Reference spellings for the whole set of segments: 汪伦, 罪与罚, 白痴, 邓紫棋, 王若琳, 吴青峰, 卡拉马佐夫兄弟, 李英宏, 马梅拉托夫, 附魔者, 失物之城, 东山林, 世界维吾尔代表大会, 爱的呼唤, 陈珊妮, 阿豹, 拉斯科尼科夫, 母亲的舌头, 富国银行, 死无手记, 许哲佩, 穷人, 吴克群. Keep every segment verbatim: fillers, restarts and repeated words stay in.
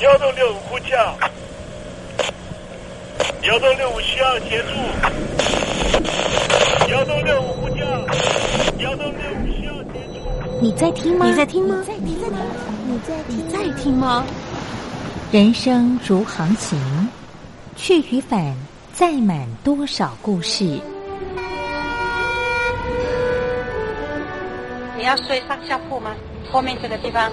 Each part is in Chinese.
幺六六五呼叫，幺六六五需要协助，幺六六五呼叫，幺六六五需要协助。你在听吗？你在听吗？你在听吗？你在你在听吗？人生如航行，去与返，载满多少故事。你要睡上下铺吗？后面这个地方。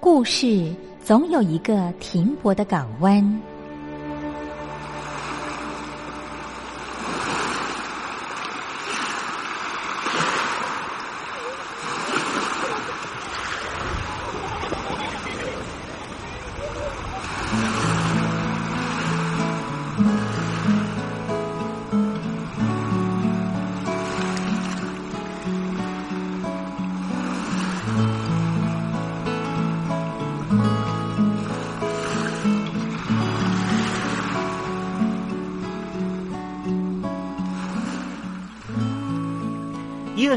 故事总有一个停泊的港湾。六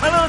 Hello，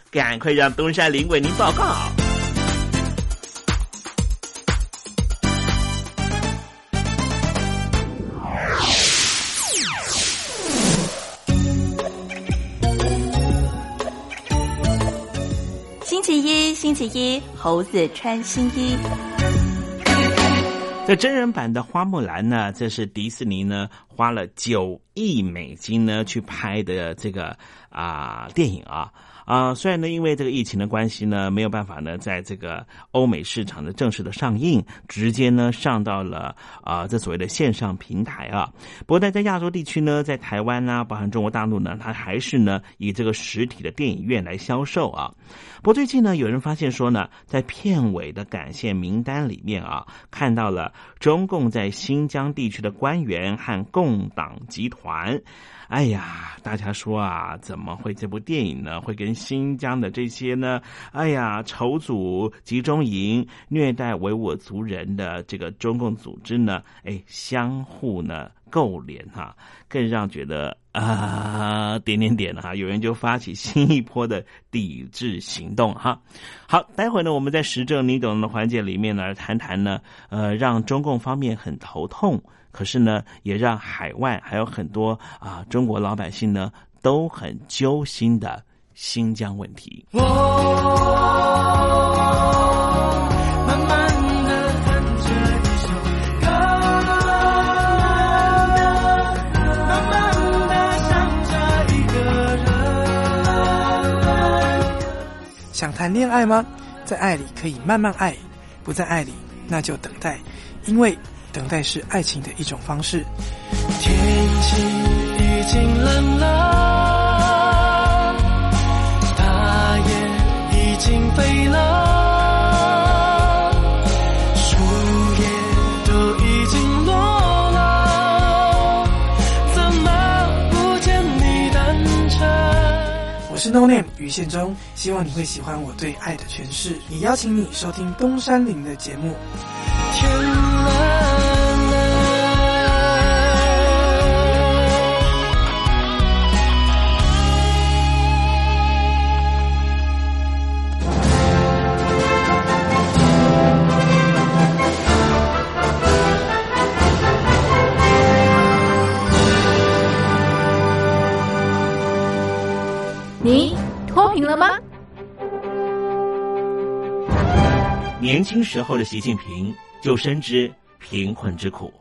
赶快让东山林为您报告。星期一，星期一，猴子穿新衣。在真人版的花木兰呢，这是迪士尼呢花了九亿美金呢去拍的这个啊、呃、电影啊。啊、呃，虽然呢，因为这个疫情的关系呢，没有办法呢，在这个欧美市场的正式的上映，直接呢上到了啊、呃、这所谓的线上平台啊。不过在在亚洲地区呢，在台湾啊，包含中国大陆呢，它还是呢以这个实体的电影院来销售啊。不过最近呢，有人发现说呢，在片尾的感谢名单里面啊，看到了中共在新疆地区的官员和共党集团。哎呀，大家说啊，怎么会这部电影呢会跟新疆的这些呢哎呀仇组集中营虐待维吾尔族人的这个中共组织呢哎相互呢勾连啊，更让觉得啊、呃、点点点啊，有人就发起新一波的抵制行动哈。好，待会呢我们在时政你懂的环节里面呢谈谈呢呃让中共方面很头痛，可是呢也让海外还有很多啊、呃、中国老百姓呢都很揪心的新疆问题。我慢慢的弹着一首歌，慢慢的想着一个人。想谈恋爱吗？在爱里可以慢慢爱，不在爱里那就等待，因为等待是爱情的一种方式。天气已经冷了，大雁已经飞了，树叶都已经落了，怎么不见你单车。我是 NoName 于宪忠，希望你会喜欢我对爱的诠释，也邀请你收听东山林的节目。天你脱贫了吗？年轻时候的习近平就深知贫困之苦。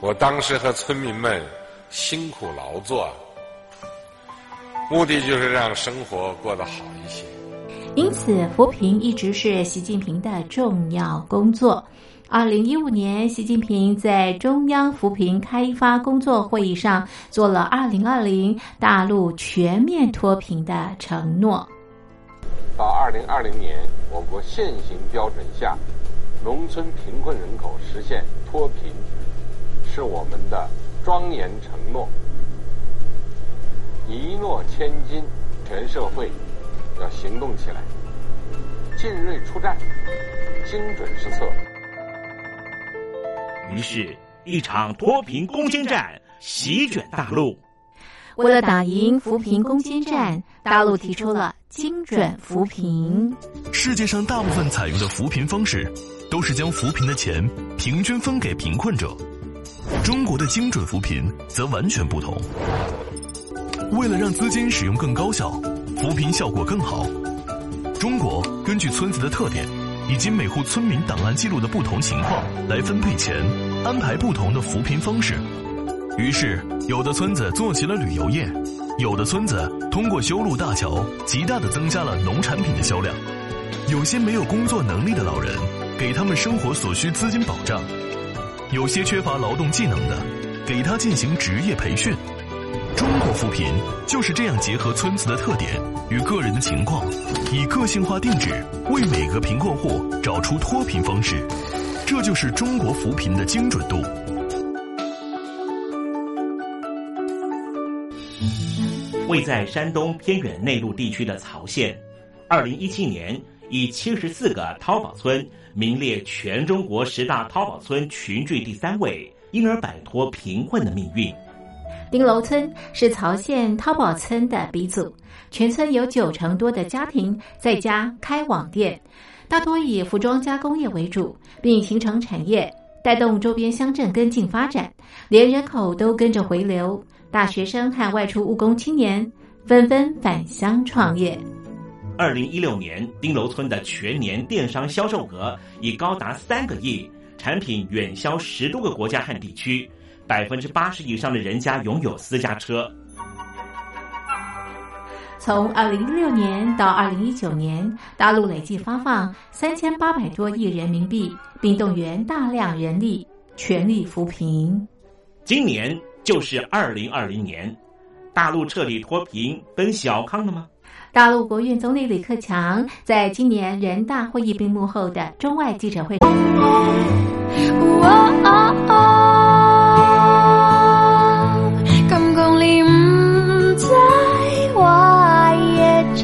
我当时和村民们辛苦劳作，目的就是让生活过得好一些。因此，扶贫一直是习近平的重要工作。二零一五年，习近平在中央扶贫开发工作会议上做了二零二零大陆全面脱贫的承诺。到二零二零年，我国现行标准下，农村贫困人口实现脱贫，是我们的庄严承诺。一诺千金，全社会要行动起来，进锐出战，精准施策。于是，一场脱贫攻坚战席卷大陆。为了打赢扶贫攻坚战，大陆提出了精准扶贫。世界上大部分采用的扶贫方式，都是将扶贫的钱平均分给贫困者。中国的精准扶贫则完全不同。为了让资金使用更高效，扶贫效果更好，中国根据村子的特点，以及每户村民档案记录的不同情况来分配钱，安排不同的扶贫方式。于是有的村子做起了旅游业，有的村子通过修路大桥极大地增加了农产品的销量，有些没有工作能力的老人给他们生活所需资金保障，有些缺乏劳动技能的给他进行职业培训，中国扶贫就是这样结合村子的特点与个人的情况，以个性化定制为每个贫困户找出脱贫方式，这就是中国扶贫的精准度。位在山东偏远内陆地区的曹县，二零一七年以七十四个淘宝村名列全中国十大淘宝村群聚第三位，因而摆脱贫困的命运。丁楼村是曹县淘宝村的鼻祖，全村有九成多的家庭在家开网店，大多以服装加工业为主，并形成产业，带动周边乡镇跟进发展，连人口都跟着回流。大学生和外出务工青年纷纷返乡创业。二零一六年，丁楼村的全年电商销售额已高达三个亿，产品远销十多个国家和地区，百分之八十以上的人家拥有私家车。从二零一六年到二零一九年，大陆累计发放三千八百多亿人民币，并动员大量人力，全力扶贫。今年就是二零二零年，大陆彻底脱贫奔小康了吗？大陆国务院总理李克强在今年人大会议闭幕后的中外记者会，我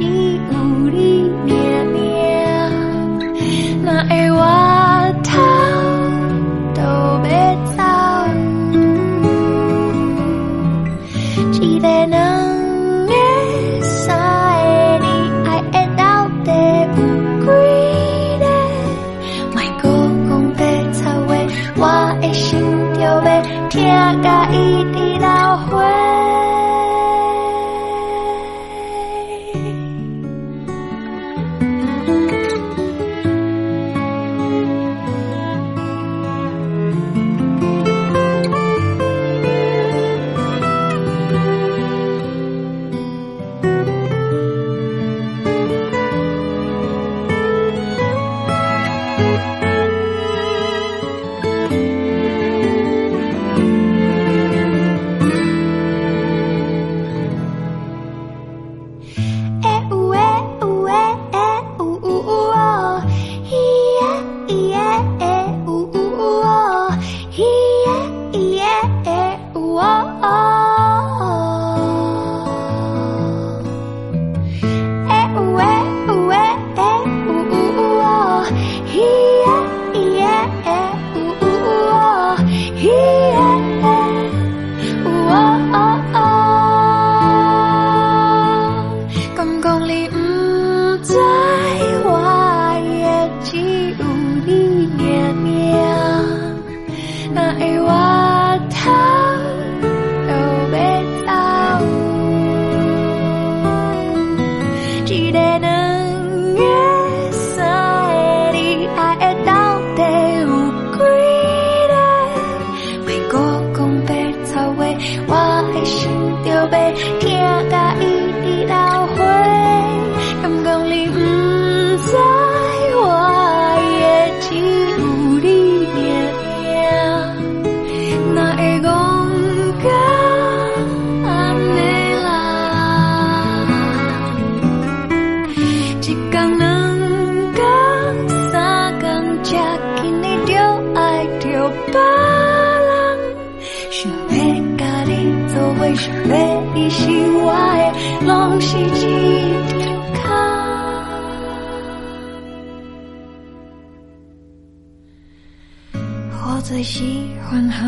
最喜欢和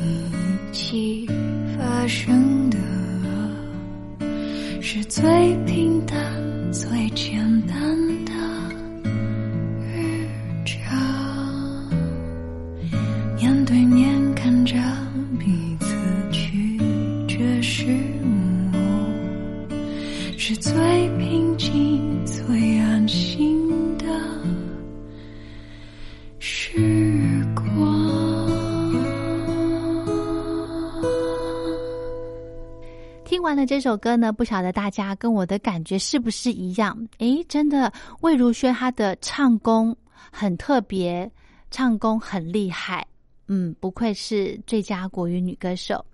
你一起发生的是最平淡最简单的日常，面对面看着彼此拒绝事物是最平静最安心的事。听完了这首歌呢，不晓得大家跟我的感觉是不是一样。诶，真的魏如萱她的唱功很特别，唱功很厉害，嗯，不愧是最佳国语女歌手。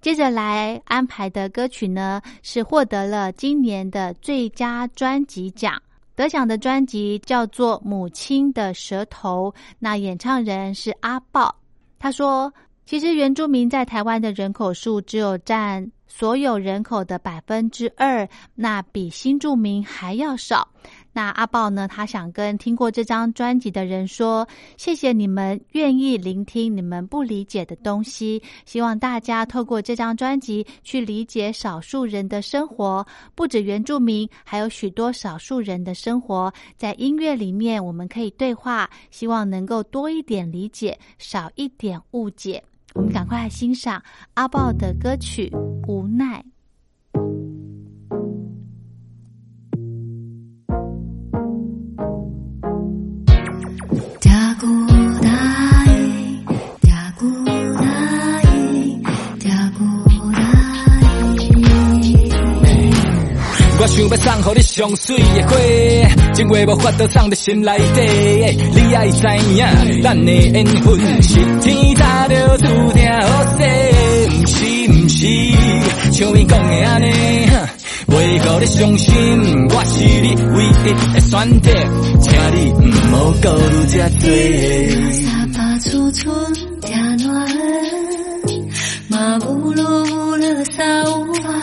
接着来安排的歌曲呢，是获得了今年的最佳专辑奖，得奖的专辑叫做《母亲的舌头》，那演唱人是阿豹。他说，其实原住民在台湾的人口数只有占所有人口的百分之二，那比新住民还要少。那阿豹呢，他想跟听过这张专辑的人说，谢谢你们愿意聆听你们不理解的东西，希望大家透过这张专辑去理解少数人的生活，不止原住民，还有许多少数人的生活。在音乐里面我们可以对话，希望能够多一点理解，少一点误解。我们赶快来欣赏阿豹的歌曲《无奈》。我想要送予你上水的花，情话无法度藏在心内底，你爱知影，咱的缘分是天打着注定好势，不是不是，像伊讲的安尼，袂予你伤心，我是你唯一的选择，请你唔好顾虑这多。三百厝村真暖，嘛乌落乌落三五啊。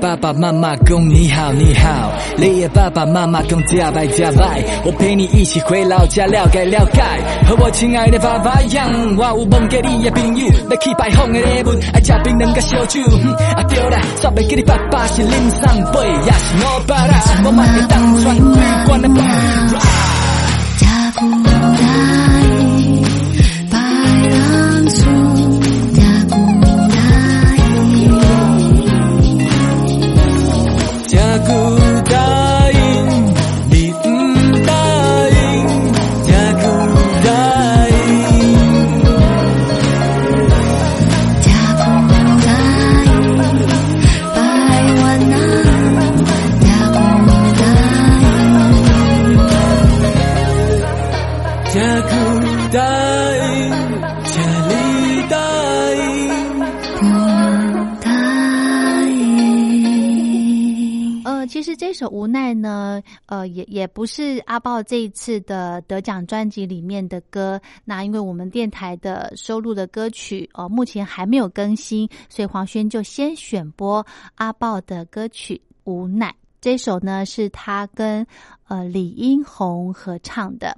爸爸妈妈讲你好你好，你的爸爸妈妈讲假白假白，我陪你一起回老家了解了解。和我亲爱的爸爸一样，我有梦见你的朋友，要去拜访的礼物爱吃槟榔甲烧酒。啊对啦，煞袂记你爸爸是啉三杯，也是五百啦，我嘛会当全归关的包。吃不来，白人厝。这首《无奈》呢，呃，也也不是阿豹这一次的得奖专辑里面的歌。那因为我们电台的收录的歌曲哦、呃，目前还没有更新，所以黄轩就先选播阿豹的歌曲《无奈》。这首呢是他跟呃李英宏合唱的。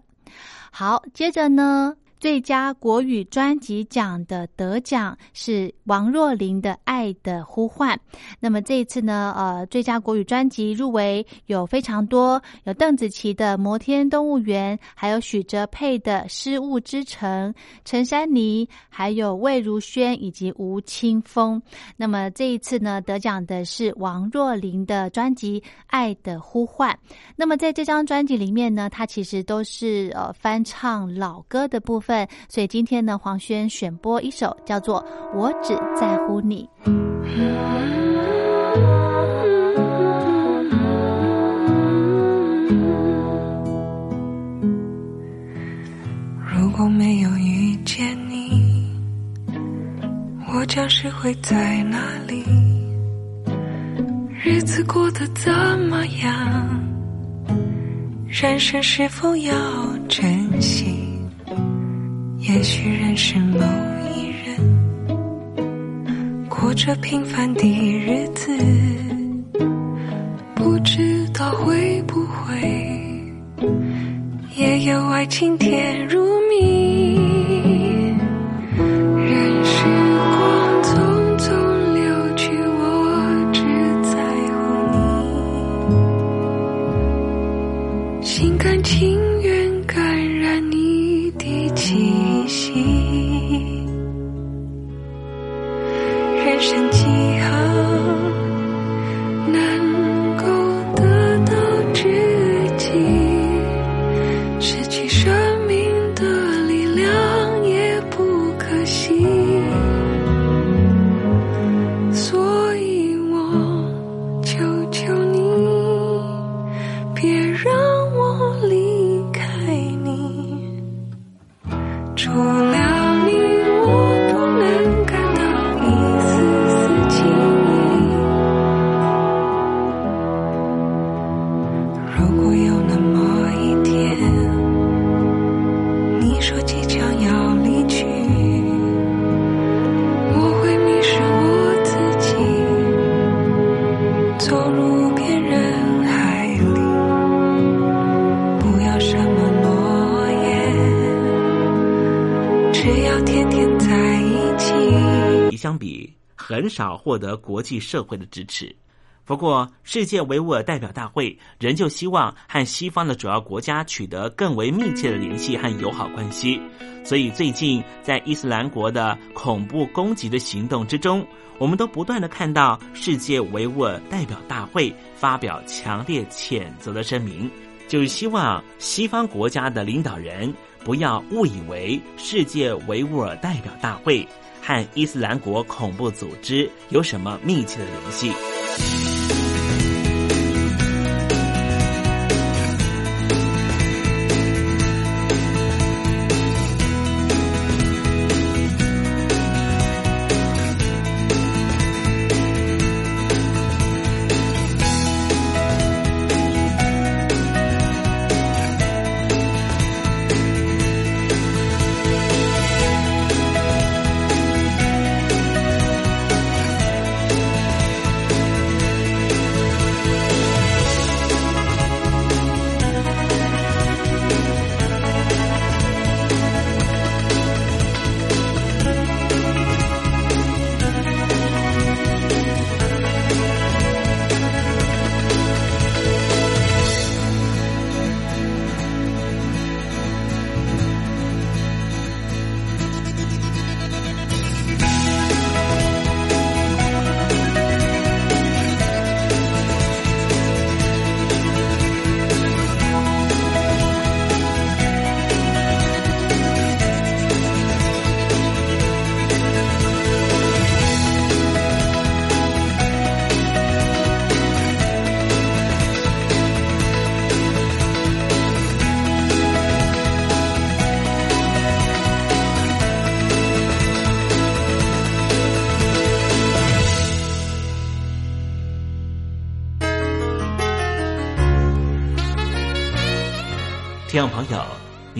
好，接着呢。最佳国语专辑奖的得奖是王若琳的《爱的呼唤》。那么这一次呢，呃，最佳国语专辑入围有非常多，有邓紫棋的《摩天动物园》，还有许哲佩的《失物之城》，陈珊妮，还有魏如萱以及吴青峰。那么这一次呢，得奖的是王若琳的专辑《爱的呼唤》。那么在这张专辑里面呢，它其实都是呃翻唱老歌的部分，所以今天呢，黄轩选播一首叫做《我只在乎你》。如果没有遇见你，我将是会在哪里？日子过得怎么样？人生是否要珍惜？也许认识某一人，过着平凡的日子，不知道会不会也有爱情甜如蜜。任时光匆匆流去，我只在乎你，心甘情愿感染你的气息。人生几何能够得到知己，失去生命的力量也不可惜，所以我求求你，别让我离开你。除了你，我不能感到一丝丝情意。如果有那么一天，你说即将要离去，我会迷失我自己，走入别人海里。不要什么诺言，只要天天在一起。相比很少获得国际社会的支持，不过世界维吾尔代表大会仍旧希望和西方的主要国家取得更为密切的联系和友好关系，所以最近在伊斯兰国的恐怖攻击的行动之中，我们都不断地看到世界维吾尔代表大会发表强烈谴责的声明，就是希望西方国家的领导人不要误以为世界维吾尔代表大会和伊斯兰国恐怖组织有什么密切的联系。听众朋友，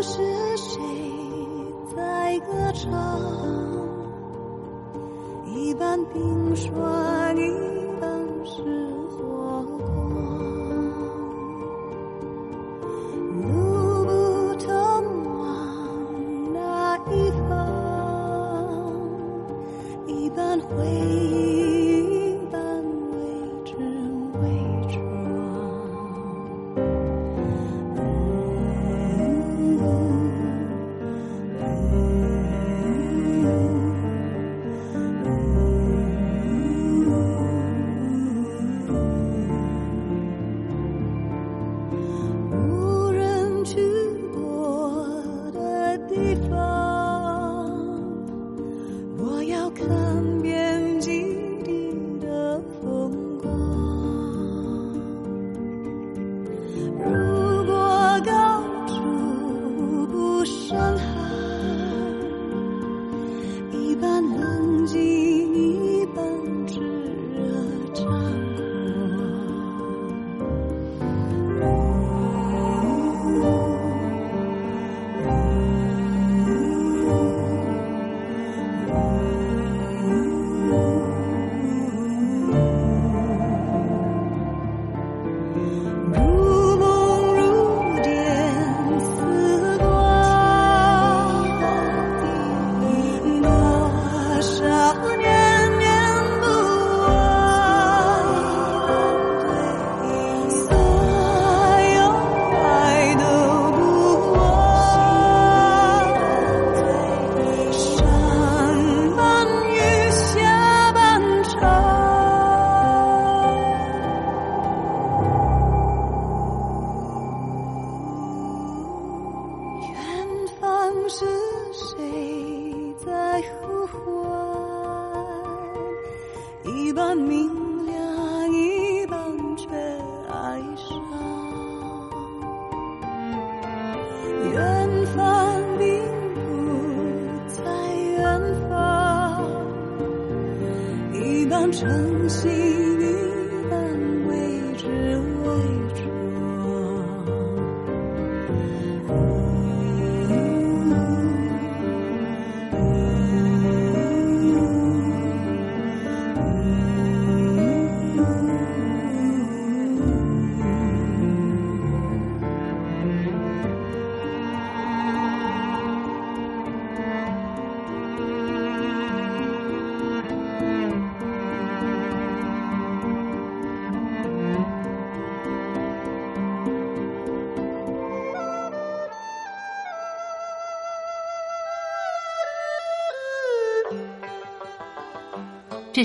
是谁在歌唱，一半冰霜一半是火光，入不透往那一方，一半回忆一半未知伪装。是谁在呼唤，一半明亮一半却哀伤，远方并不在远方，一半诚心一半未知伪装。这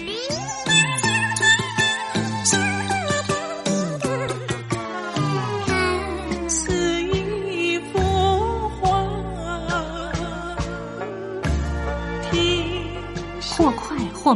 或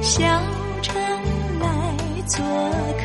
小城来做客。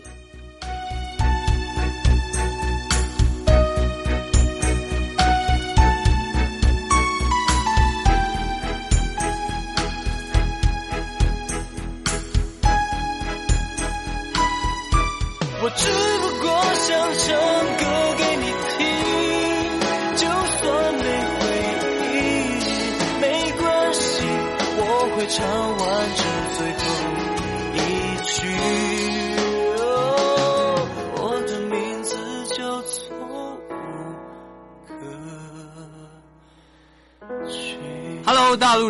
我只不过想唱歌给你听，就算没回忆没关系，我会唱完这最后一句、哦、我的名字叫做吴克群。 Hello 大陆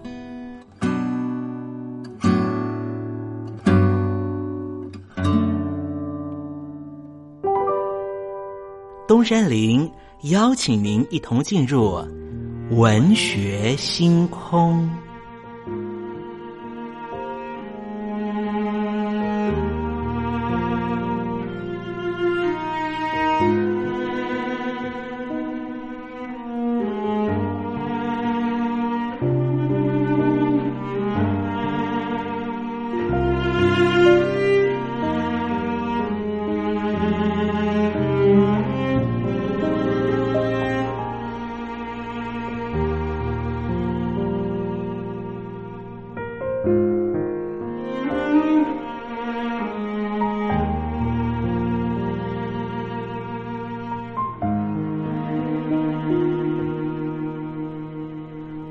东山林邀请您一同进入文学星空。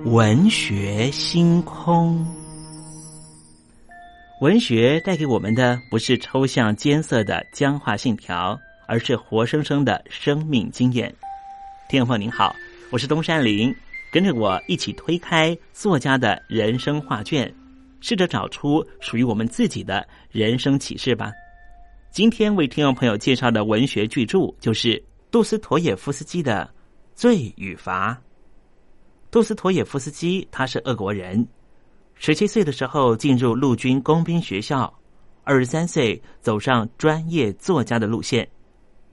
文学星空，文学带给我们的不是抽象艰涩的僵化信条，而是活生生的生命经验。听众朋友您好，我是东山林，跟着我一起推开作家的人生画卷，试着找出属于我们自己的人生启示吧。今天为听众朋友介绍的文学巨著就是杜斯妥也夫斯基的《罪与罚》。杜斯妥也夫斯基他是俄国人，十七岁的时候进入陆军工兵学校，二十三岁走上专业作家的路线，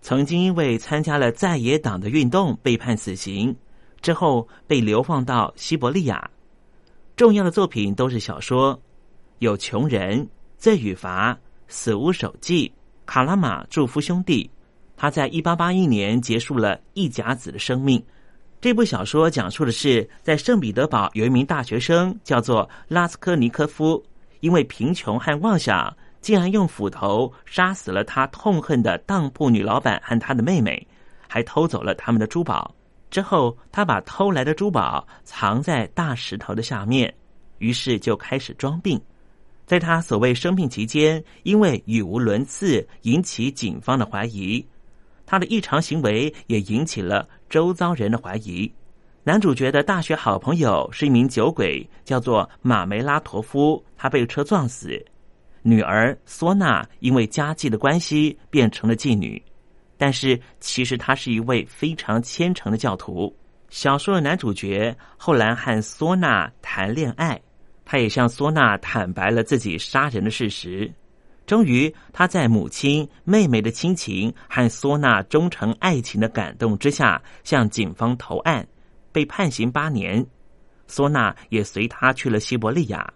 曾经因为参加了在野党的运动被判死刑，之后被流放到西伯利亚。重要的作品都是小说，有《穷人》《罪与罚》《死无手记》《卡拉马佐夫兄弟》。他在一八八一年结束了一甲子的生命。这部小说讲述的是在圣彼得堡有一名大学生叫做拉斯科尼科夫，因为贫穷和妄想，竟然用斧头杀死了他痛恨的当铺女老板和他的妹妹，还偷走了他们的珠宝。之后他把偷来的珠宝藏在大石头的下面，于是就开始装病。在他所谓生病期间，因为语无伦次引起警方的怀疑，他的异常行为也引起了周遭人的怀疑。男主角的大学好朋友是一名酒鬼，叫做马梅拉托夫，他被车撞死。女儿索娜因为家计的关系变成了妓女，但是其实她是一位非常虔诚的教徒。小说的男主角后来和索娜谈恋爱，他也向索娜坦白了自己杀人的事实。终于，他在母亲、妹妹的亲情和索娜忠诚爱情的感动之下，向警方投案，被判刑八年。索娜也随他去了西伯利亚，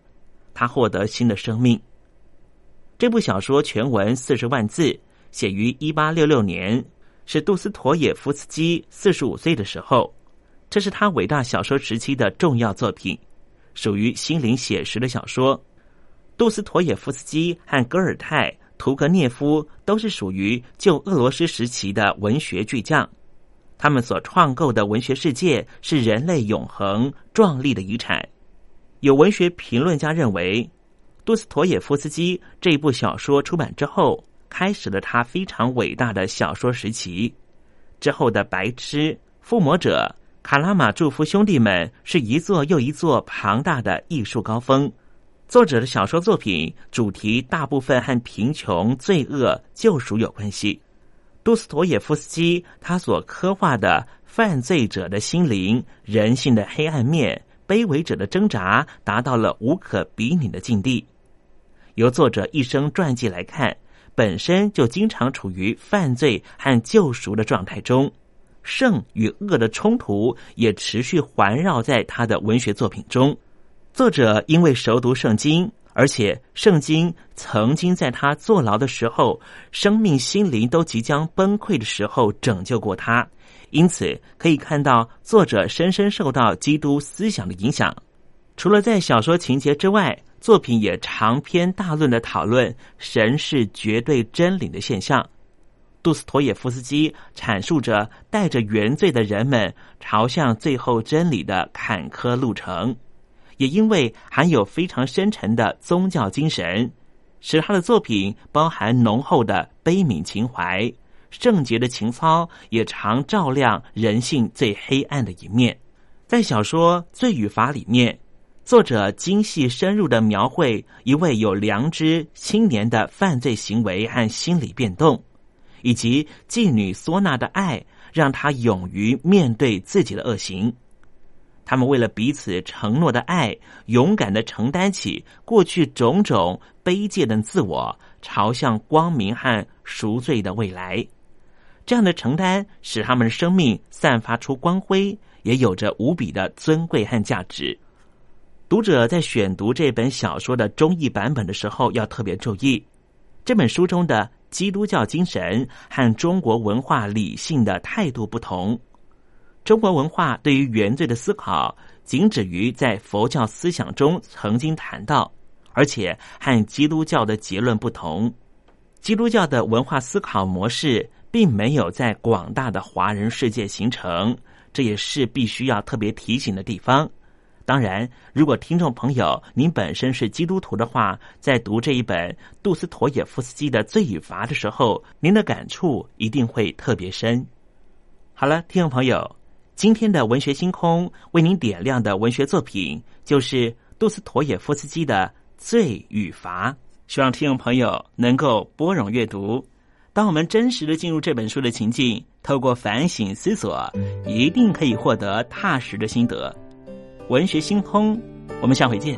他获得新的生命。这部小说全文四十万字，写于一八六六年，是杜斯妥也夫斯基四十五岁的时候。这是他伟大小说时期的重要作品，属于心灵写实的小说。杜斯妥也夫斯基和戈尔泰、屠格涅夫都是属于旧俄罗斯时期的文学巨匠，他们所创构的文学世界是人类永恒壮丽的遗产。有文学评论家认为，杜斯妥也夫斯基这部小说出版之后，开始了他非常伟大的小说时期。之后的《白痴》《附魔者》《卡拉马佐夫兄弟们》是一座又一座庞大的艺术高峰。作者的小说作品主题大部分和贫穷、罪恶、救赎有关系。杜斯妥也夫斯基他所刻画的犯罪者的心灵、人性的黑暗面、卑微者的挣扎，达到了无可比拟的境地。由作者一生传记来看，本身就经常处于犯罪和救赎的状态中，圣与恶的冲突也持续环绕在他的文学作品中。作者因为熟读圣经，而且圣经曾经在他坐牢的时候、生命心灵都即将崩溃的时候拯救过他，因此可以看到作者深深受到基督思想的影响。除了在小说情节之外，作品也长篇大论地讨论神是绝对真理的现象。杜斯妥也夫斯基阐述着带着原罪的人们朝向最后真理的坎坷路程，也因为含有非常深沉的宗教精神，使他的作品包含浓厚的悲悯情怀，圣洁的情操也常照亮人性最黑暗的一面。在小说《罪与罚》里面，作者精细深入地描绘一位有良知青年的犯罪行为和心理变动，以及妓女索娜的爱让他勇于面对自己的恶行。他们为了彼此承诺的爱，勇敢地承担起过去种种卑贱的自我，朝向光明和赎罪的未来。这样的承担使他们的生命散发出光辉，也有着无比的尊贵和价值。读者在选读这本小说的中译版本的时候要特别注意，这本书中的基督教精神和中国文化理性的态度不同。中国文化对于原罪的思考仅止于在佛教思想中曾经谈到，而且和基督教的结论不同。基督教的文化思考模式并没有在广大的华人世界形成，这也是必须要特别提醒的地方。当然，如果听众朋友您本身是基督徒的话，在读这一本杜斯妥也夫斯基的《罪与罚》的时候，您的感触一定会特别深。好了，听众朋友，今天的文学星空为您点亮的文学作品就是杜斯妥也夫斯基的《罪与罚》，希望听众朋友能够拨冗阅读。当我们真实的进入这本书的情境，透过反省思索，一定可以获得踏实的心得。文学星空，我们下回见。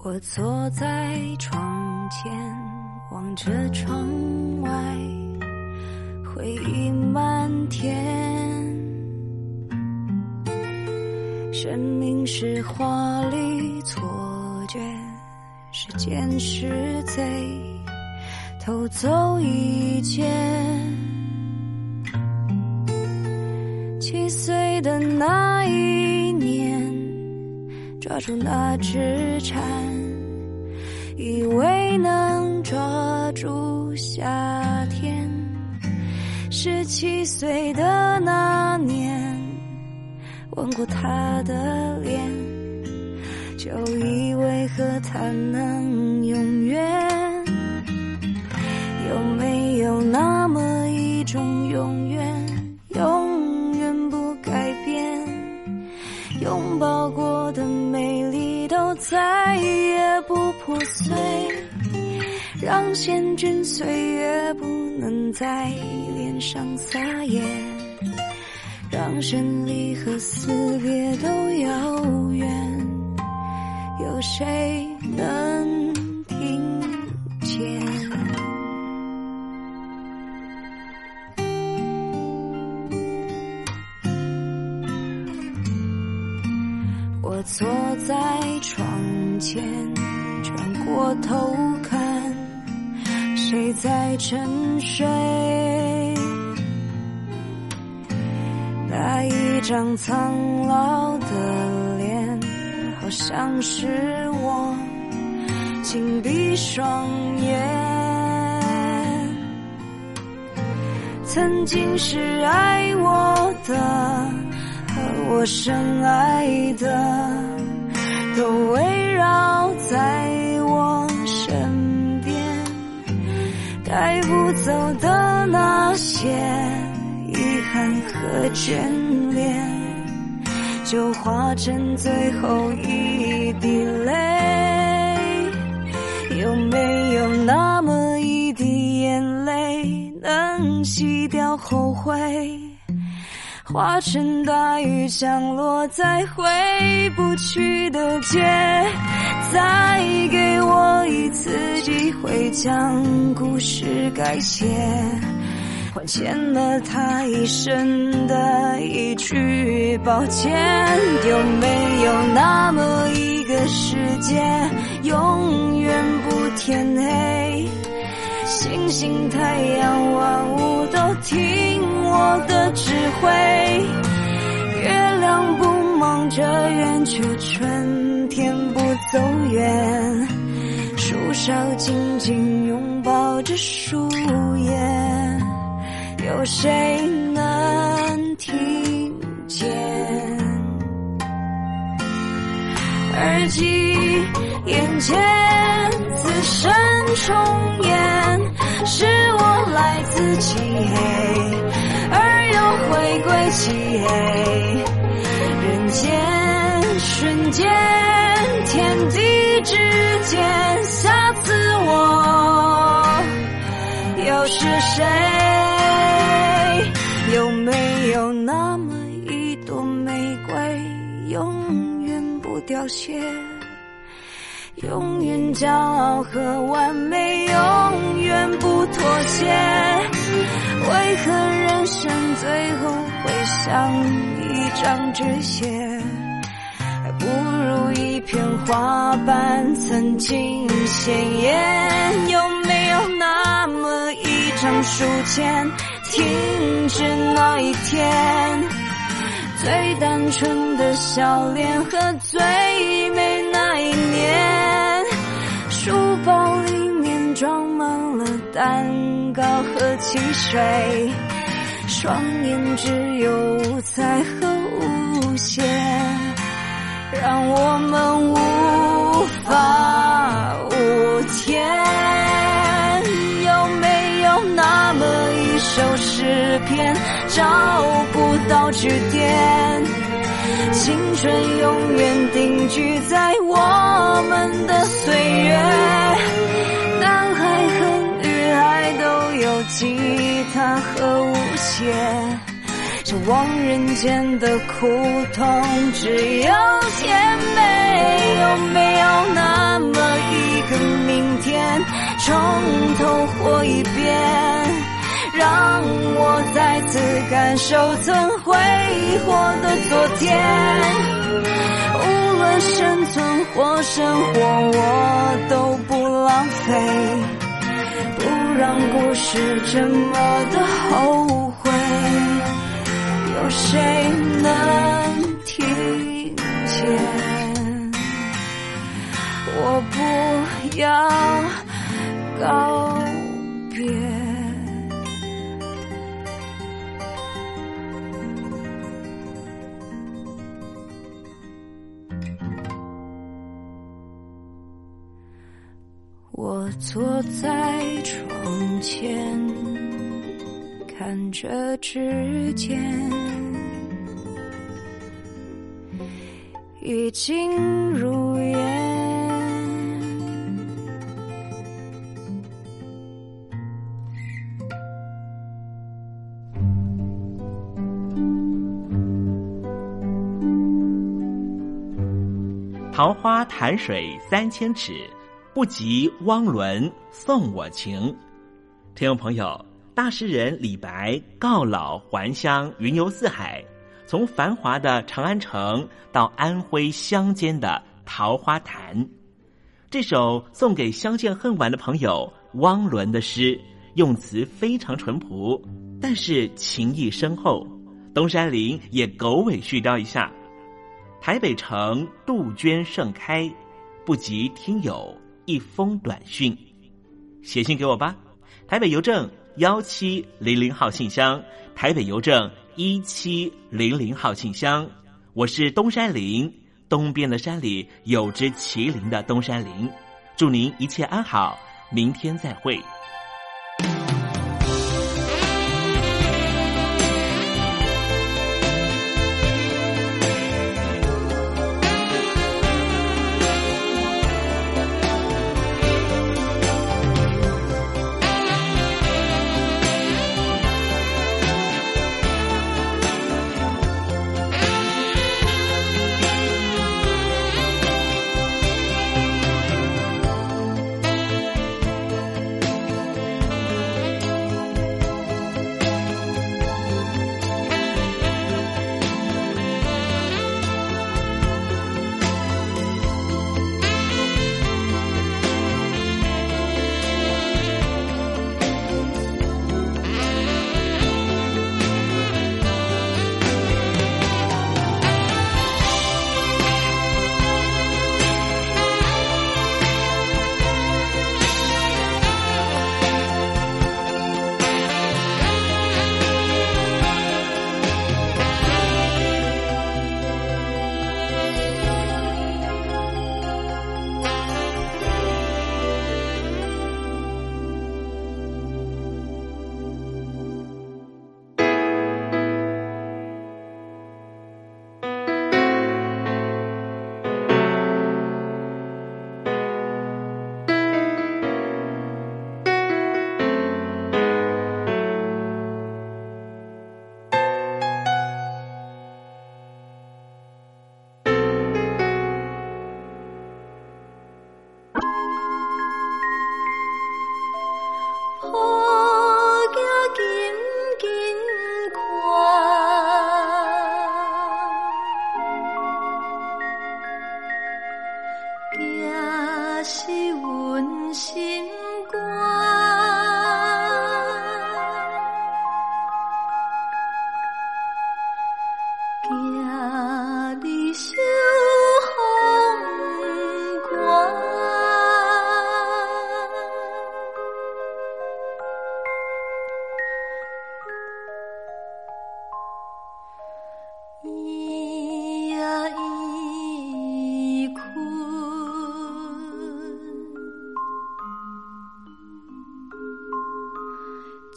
我坐在窗前，望着窗外，回忆漫天。生命是华丽错觉，时间是贼，偷走一切。七岁的那一年，抓住那只蝉，以为能抓住夏天。十七岁的那年，吻过他的脸，就以为和他能永远。有没有那么一种永远，永远不改变？拥抱过的美丽都再也不破碎，让险峻岁月不能在脸上撒野，让生离和死别都遥远，有谁能听见？我坐在窗前，转过头看，谁在沉睡？那一张苍老的脸，好像是我，紧闭双眼。曾经是爱我的，和我深爱的，都围绕在我身边。带不走的那些遗憾和眷恋，就化成最后一滴泪。有没有那么一滴眼泪，能洗掉后悔，化成大雨降落在回不去的街？再给我一次机会，将故事改写，还欠了他一生的一句抱歉。有没有那么一个世界，永远不天黑，星星太阳万物都听我的指挥，月亮不忙着圆缺，春天不走远，树梢紧紧拥抱着树叶，有谁能听见？耳机眼前，此生重演，是我来自漆黑，而又回归漆黑。人间瞬间，天地之间，下次我又是谁？有没有那么一朵玫瑰，永远不凋谢，永远骄傲和完美，永远不妥协？为何人生最后会像一张纸屑，还不如一片花瓣曾经鲜艳？有没有那么一张书签，停止那一天，最单纯的笑脸和最美那一年？蛋糕和汽水，双眼只有五彩和无邪，让我们无法无天。有没有那么一首诗篇，找不到句点，青春永远定居在我们的岁月，男孩和女孩都有吉他和舞鞋，这望人间的苦痛只有甜美。有没有那么一个明天，从头活一遍，让我再次感受曾挥霍的昨天，无论生存或生活我都不浪费，不让故事这么的后悔，有谁能听见，我不要告别。我坐在窗前，看着指尖，已经如烟。桃花潭水三千尺，不及汪伦送我情。听众朋友，大诗人李白告老还乡，云游四海，从繁华的长安城到安徽乡间的桃花潭。这首送给相见恨晚的朋友汪伦的诗，用词非常淳朴，但是情意深厚。东山林也狗尾续貂一下：台北城杜鹃盛开，不及听友一封短讯。写信给我吧，台北邮政幺七零零号信箱，台北邮政一七零零号信箱。我是东山林，东边的山里有只麒麟的东山林。祝您一切安好，明天再会。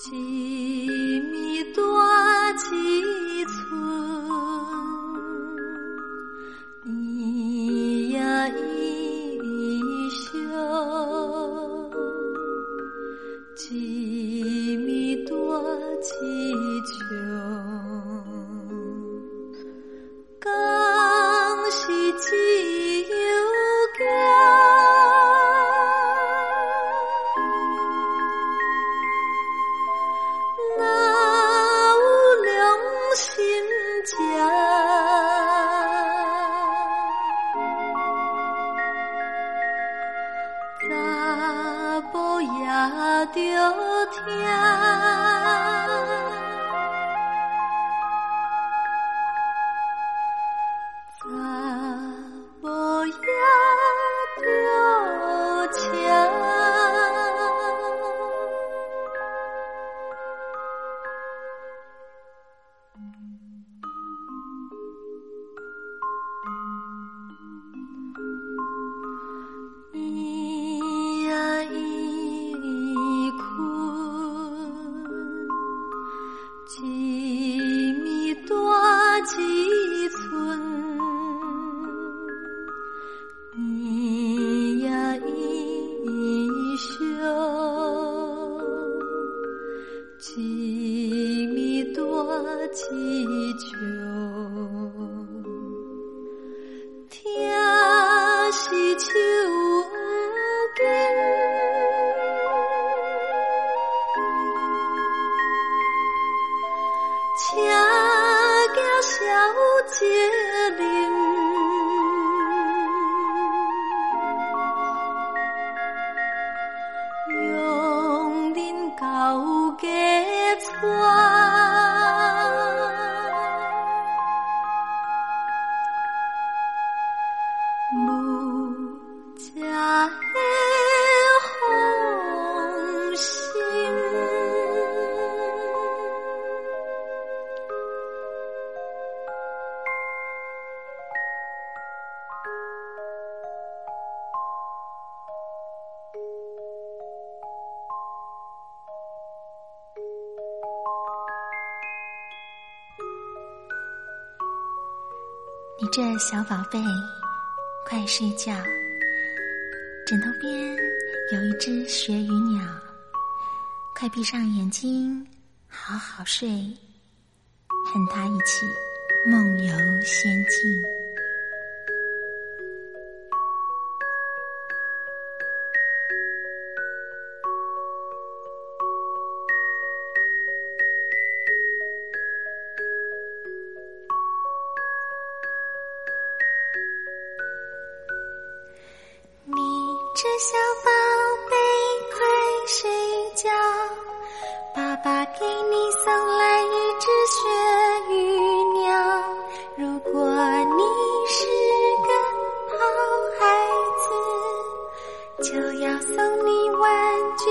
你这小宝贝，快睡觉。枕头边有一只学语鸟，快闭上眼睛，好好睡，和它一起梦游仙境。这小宝贝快睡觉，爸爸给你送来一只雪鱼鸟，如果你是个好孩子，就要送你玩具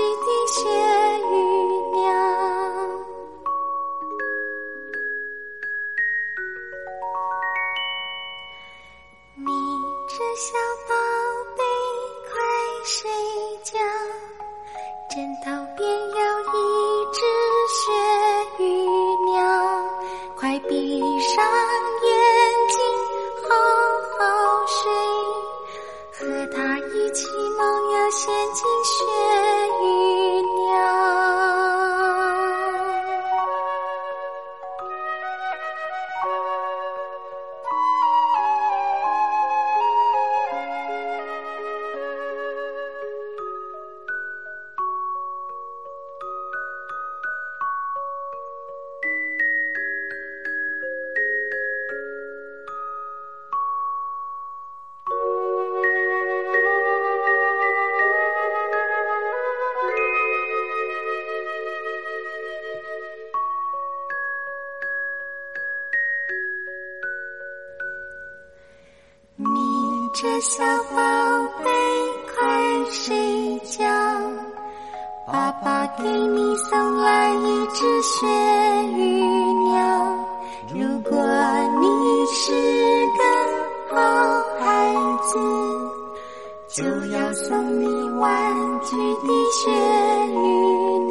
的雪鱼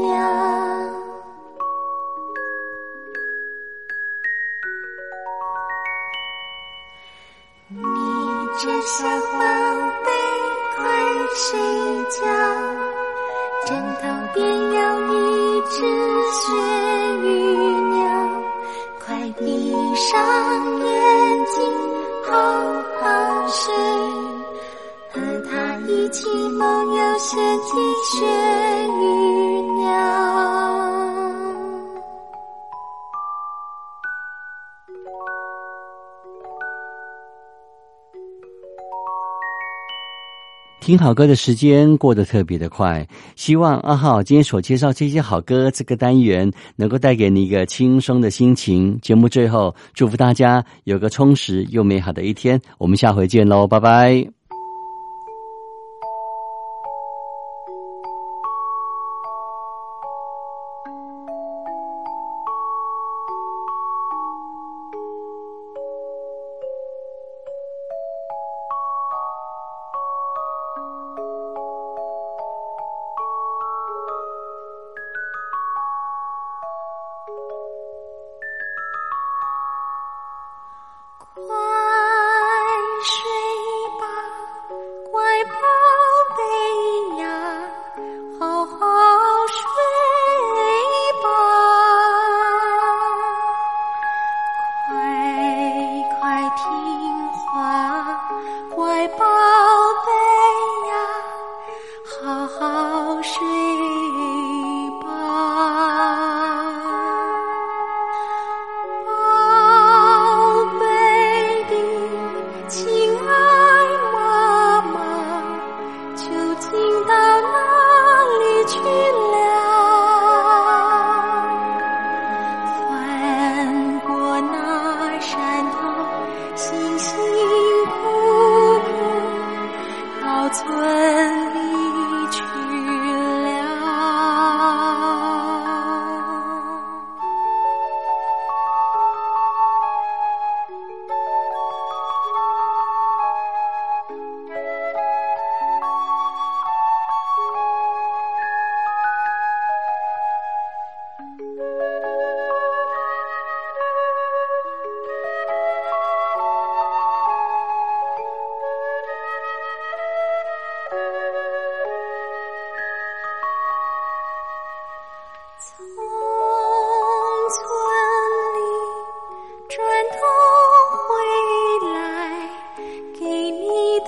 鸟。只想狼狈快睡觉，枕头边有一只雪鱼鸟，快闭上眼睛好好睡，和它一起梦游雪地雪鱼鸟。听好歌的时间过得特别的快，希望阿浩今天所介绍这些好歌这个单元能够带给你一个轻松的心情。节目最后祝福大家有个充实又美好的一天，我们下回见咯，拜拜。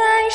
担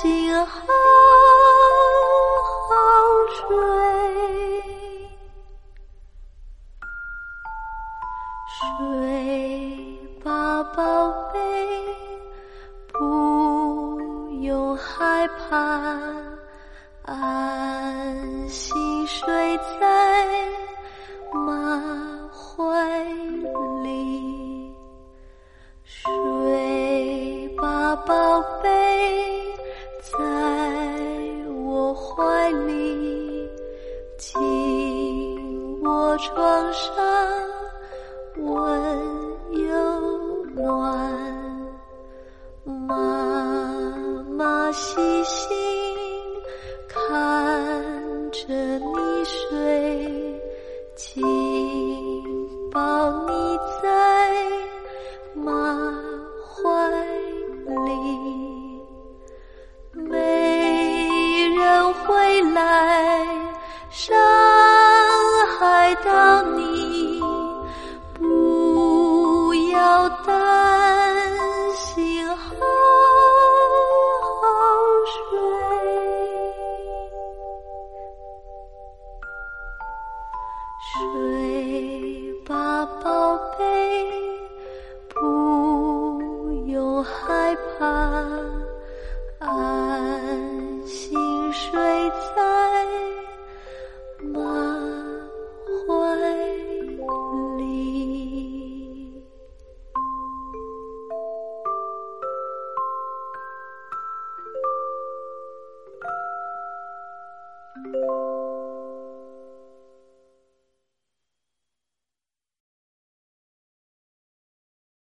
心好好睡。埋在马怀里，睡吧宝贝，在我怀里，紧我床上，温又暖，妈妈细心看着你睡，紧抱你在马怀里，没人会来伤害到你，不要担心，好好睡。睡吧宝贝，不用害怕，安心睡在马怀里。